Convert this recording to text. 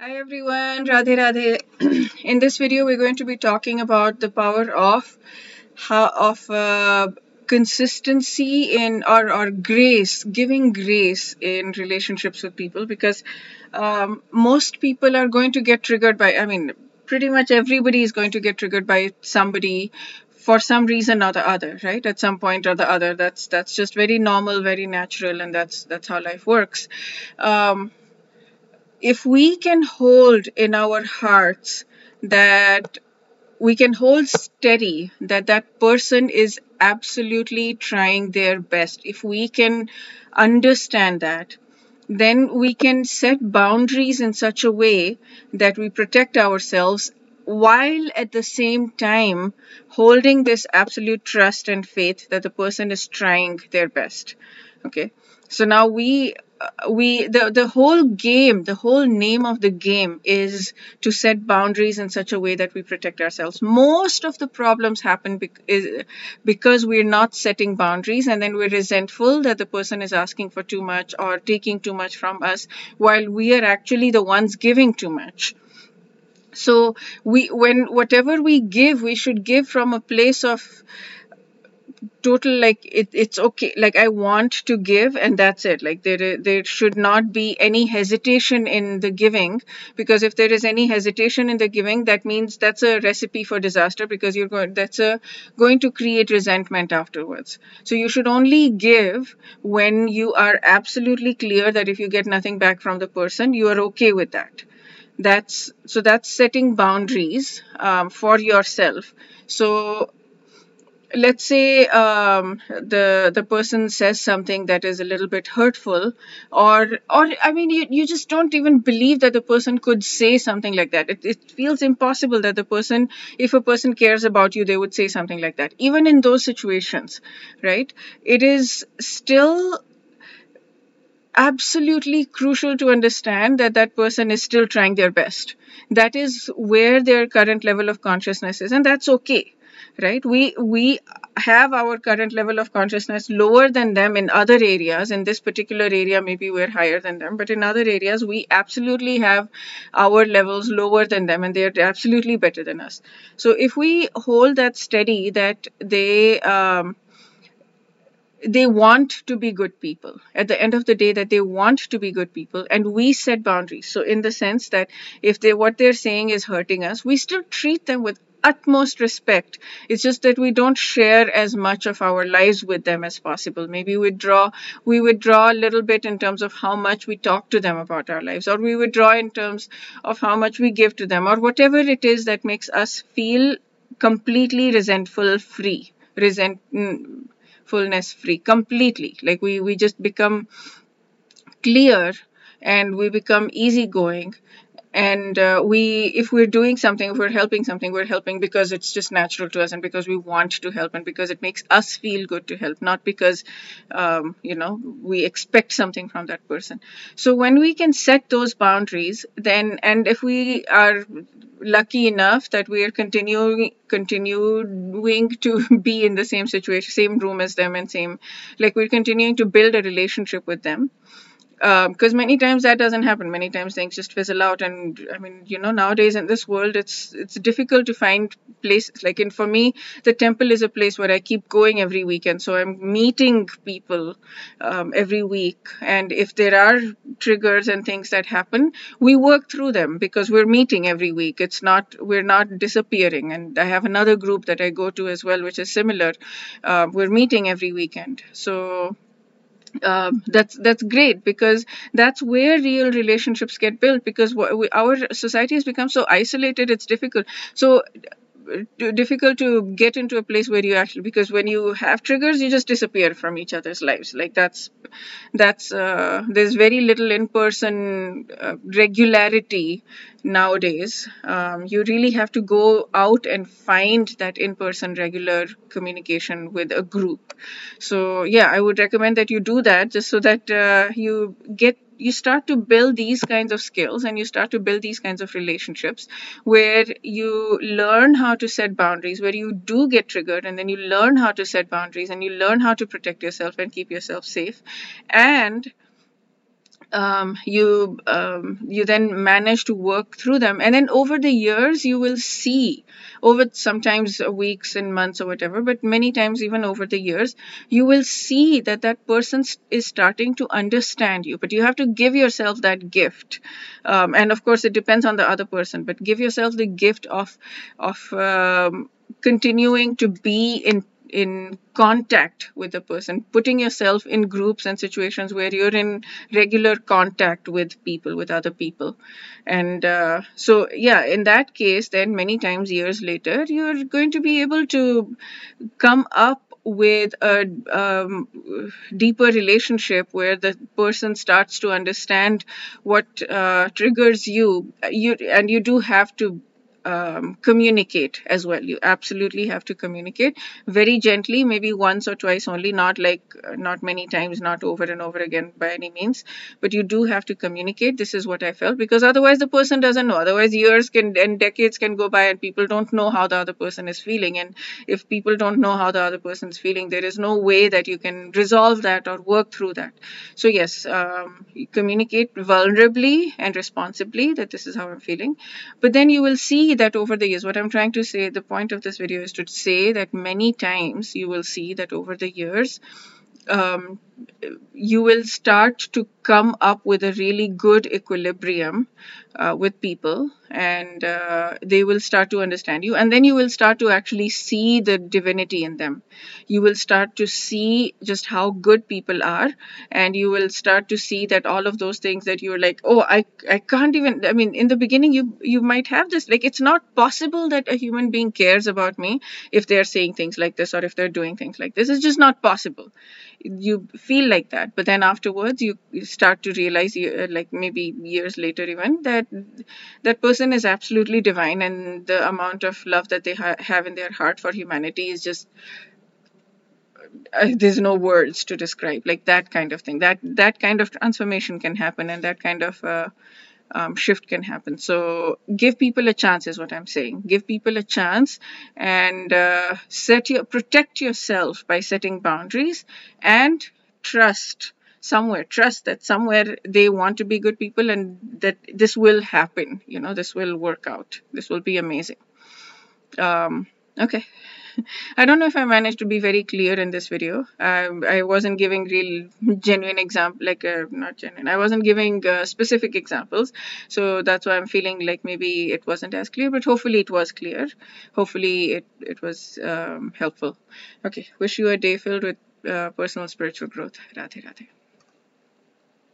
Hi everyone, Radhe Radhe. In this video we're going to be talking about the power of consistency in or grace, giving grace in relationships with people, because most people are going to get triggered by, pretty much everybody is going to get triggered by somebody for some reason or the other, right? At some point or the other. That's just very normal, very natural, and that's how life works. If we can hold in our hearts that we can hold steady that person is absolutely trying their best, if we can understand that, then we can set boundaries in such a way that we protect ourselves while at the same time holding this absolute trust and faith that the person is trying their best. Okay, so now the whole game, the whole name of the game is to set boundaries in such a way that we protect ourselves. Most of the problems happen because we're not setting boundaries, and then we're resentful that the person is asking for too much or taking too much from us, while we are actually the ones giving too much. So whatever we give, we should give from a place of total, like it's okay, like I want to give, and that's it. Like there should not be any hesitation in the giving, because if there is any hesitation in the giving, that means that's a recipe for disaster, because that's going to create resentment afterwards. So you should only give when you are absolutely clear that if you get nothing back from the person, you are okay with that. That's setting boundaries for yourself. So let's say the person says something that is a little bit hurtful, or you just don't even believe that the person could say something like that. It feels impossible that if a person cares about you, they would say something like that. Even in those situations, right? It is still absolutely crucial to understand that person is still trying their best. That is where their current level of consciousness is, and that's okay. Right, we have our current level of consciousness lower than them in other areas. In this particular area, maybe we're higher than them, but in other areas we absolutely have our levels lower than them, and they are absolutely better than us. So if we hold that steady, that they want to be good people at the end of the day, that they want to be good people, and we set boundaries. So in the sense that if what they're saying is hurting us, we still treat them with utmost respect. It's just that we don't share as much of our lives with them as possible. Maybe we withdraw a little bit in terms of how much we talk to them about our lives, or we withdraw in terms of how much we give to them, or whatever it is that makes us feel completely resentfulness free, completely. Like we just become clear, and we become easygoing. And if we're doing something, if we're helping something, we're helping because it's just natural to us, and because we want to help, and because it makes us feel good to help, not because, we expect something from that person. So when we can set those boundaries, then, and if we are lucky enough that we are continuing to be in the same situation, same room as them, and we're continuing to build a relationship with them. Because many times that doesn't happen. Many times things just fizzle out, and nowadays in this world, it's difficult to find places. Like for me, the temple is a place where I keep going every weekend. So I'm meeting people every week, and if there are triggers and things that happen, we work through them because we're meeting every week. We're not disappearing. And I have another group that I go to as well, which is similar. We're meeting every weekend, so. That's great, because that's where real relationships get built, because our society has become so isolated. It's difficult. So difficult to get into a place where you actually, because when you have triggers, you just disappear from each other's lives. Like that's there's very little in-person regularity nowadays. You really have to go out and find that in-person regular communication with a group. So yeah, I would recommend that you do that, just so that you start to build these kinds of skills, and you start to build these kinds of relationships where you learn how to set boundaries, where you do get triggered, and then you learn how to set boundaries, and you learn how to protect yourself and keep yourself safe. And you then manage to work through them, and then over the years you will see, over sometimes weeks and months or whatever, but many times even over the years you will see that that person is starting to understand you. But you have to give yourself that gift, and of course it depends on the other person, but give yourself the gift of continuing to be in contact with the person, putting yourself in groups and situations where you're in regular contact with people, with other people. And so yeah, in that case, then many times years later, you're going to be able to come up with a deeper relationship where the person starts to understand what triggers you, and you do have to communicate as well. You absolutely have to communicate very gently, maybe once or twice only, not many times, not over and over again by any means, but you do have to communicate. This is what I felt, because otherwise the person doesn't know. Otherwise years and decades can go by and people don't know how the other person is feeling. And if people don't know how the other person is feeling, there is no way that you can resolve that or work through that. So yes, communicate vulnerably and responsibly that this is how I'm feeling. But then you will see that over the years, what I'm trying to say, the point of this video is to say that many times you will see that over the years, you will start to come up with a really good equilibrium with people, and they will start to understand you, and then you will start to actually see the divinity in them. You will start to see just how good people are, and you will start to see that all of those things that you're like, oh, I can't even, I mean, in the beginning you might have this, like, it's not possible that a human being cares about me if they're saying things like this or if they're doing things like this. It's just not possible. You feel like that, but then afterwards you start to realize, like maybe years later even, that person is absolutely divine, and the amount of love that they have in their heart for humanity is just, there's no words to describe. Like that kind of thing, that kind of transformation can happen, and that kind of shift can happen. So give people a chance is what I'm saying. Give people a chance, and protect yourself by setting boundaries, and trust that somewhere they want to be good people, and that this will happen, this will work out, this will be amazing. Okay, I don't know if I managed to be very clear in this video. I wasn't giving I wasn't giving specific examples. So that's why I'm feeling like maybe it wasn't as clear, but hopefully it was clear. Hopefully it was helpful. Okay, wish you a day filled with personal spiritual growth. Radhe, Radhe.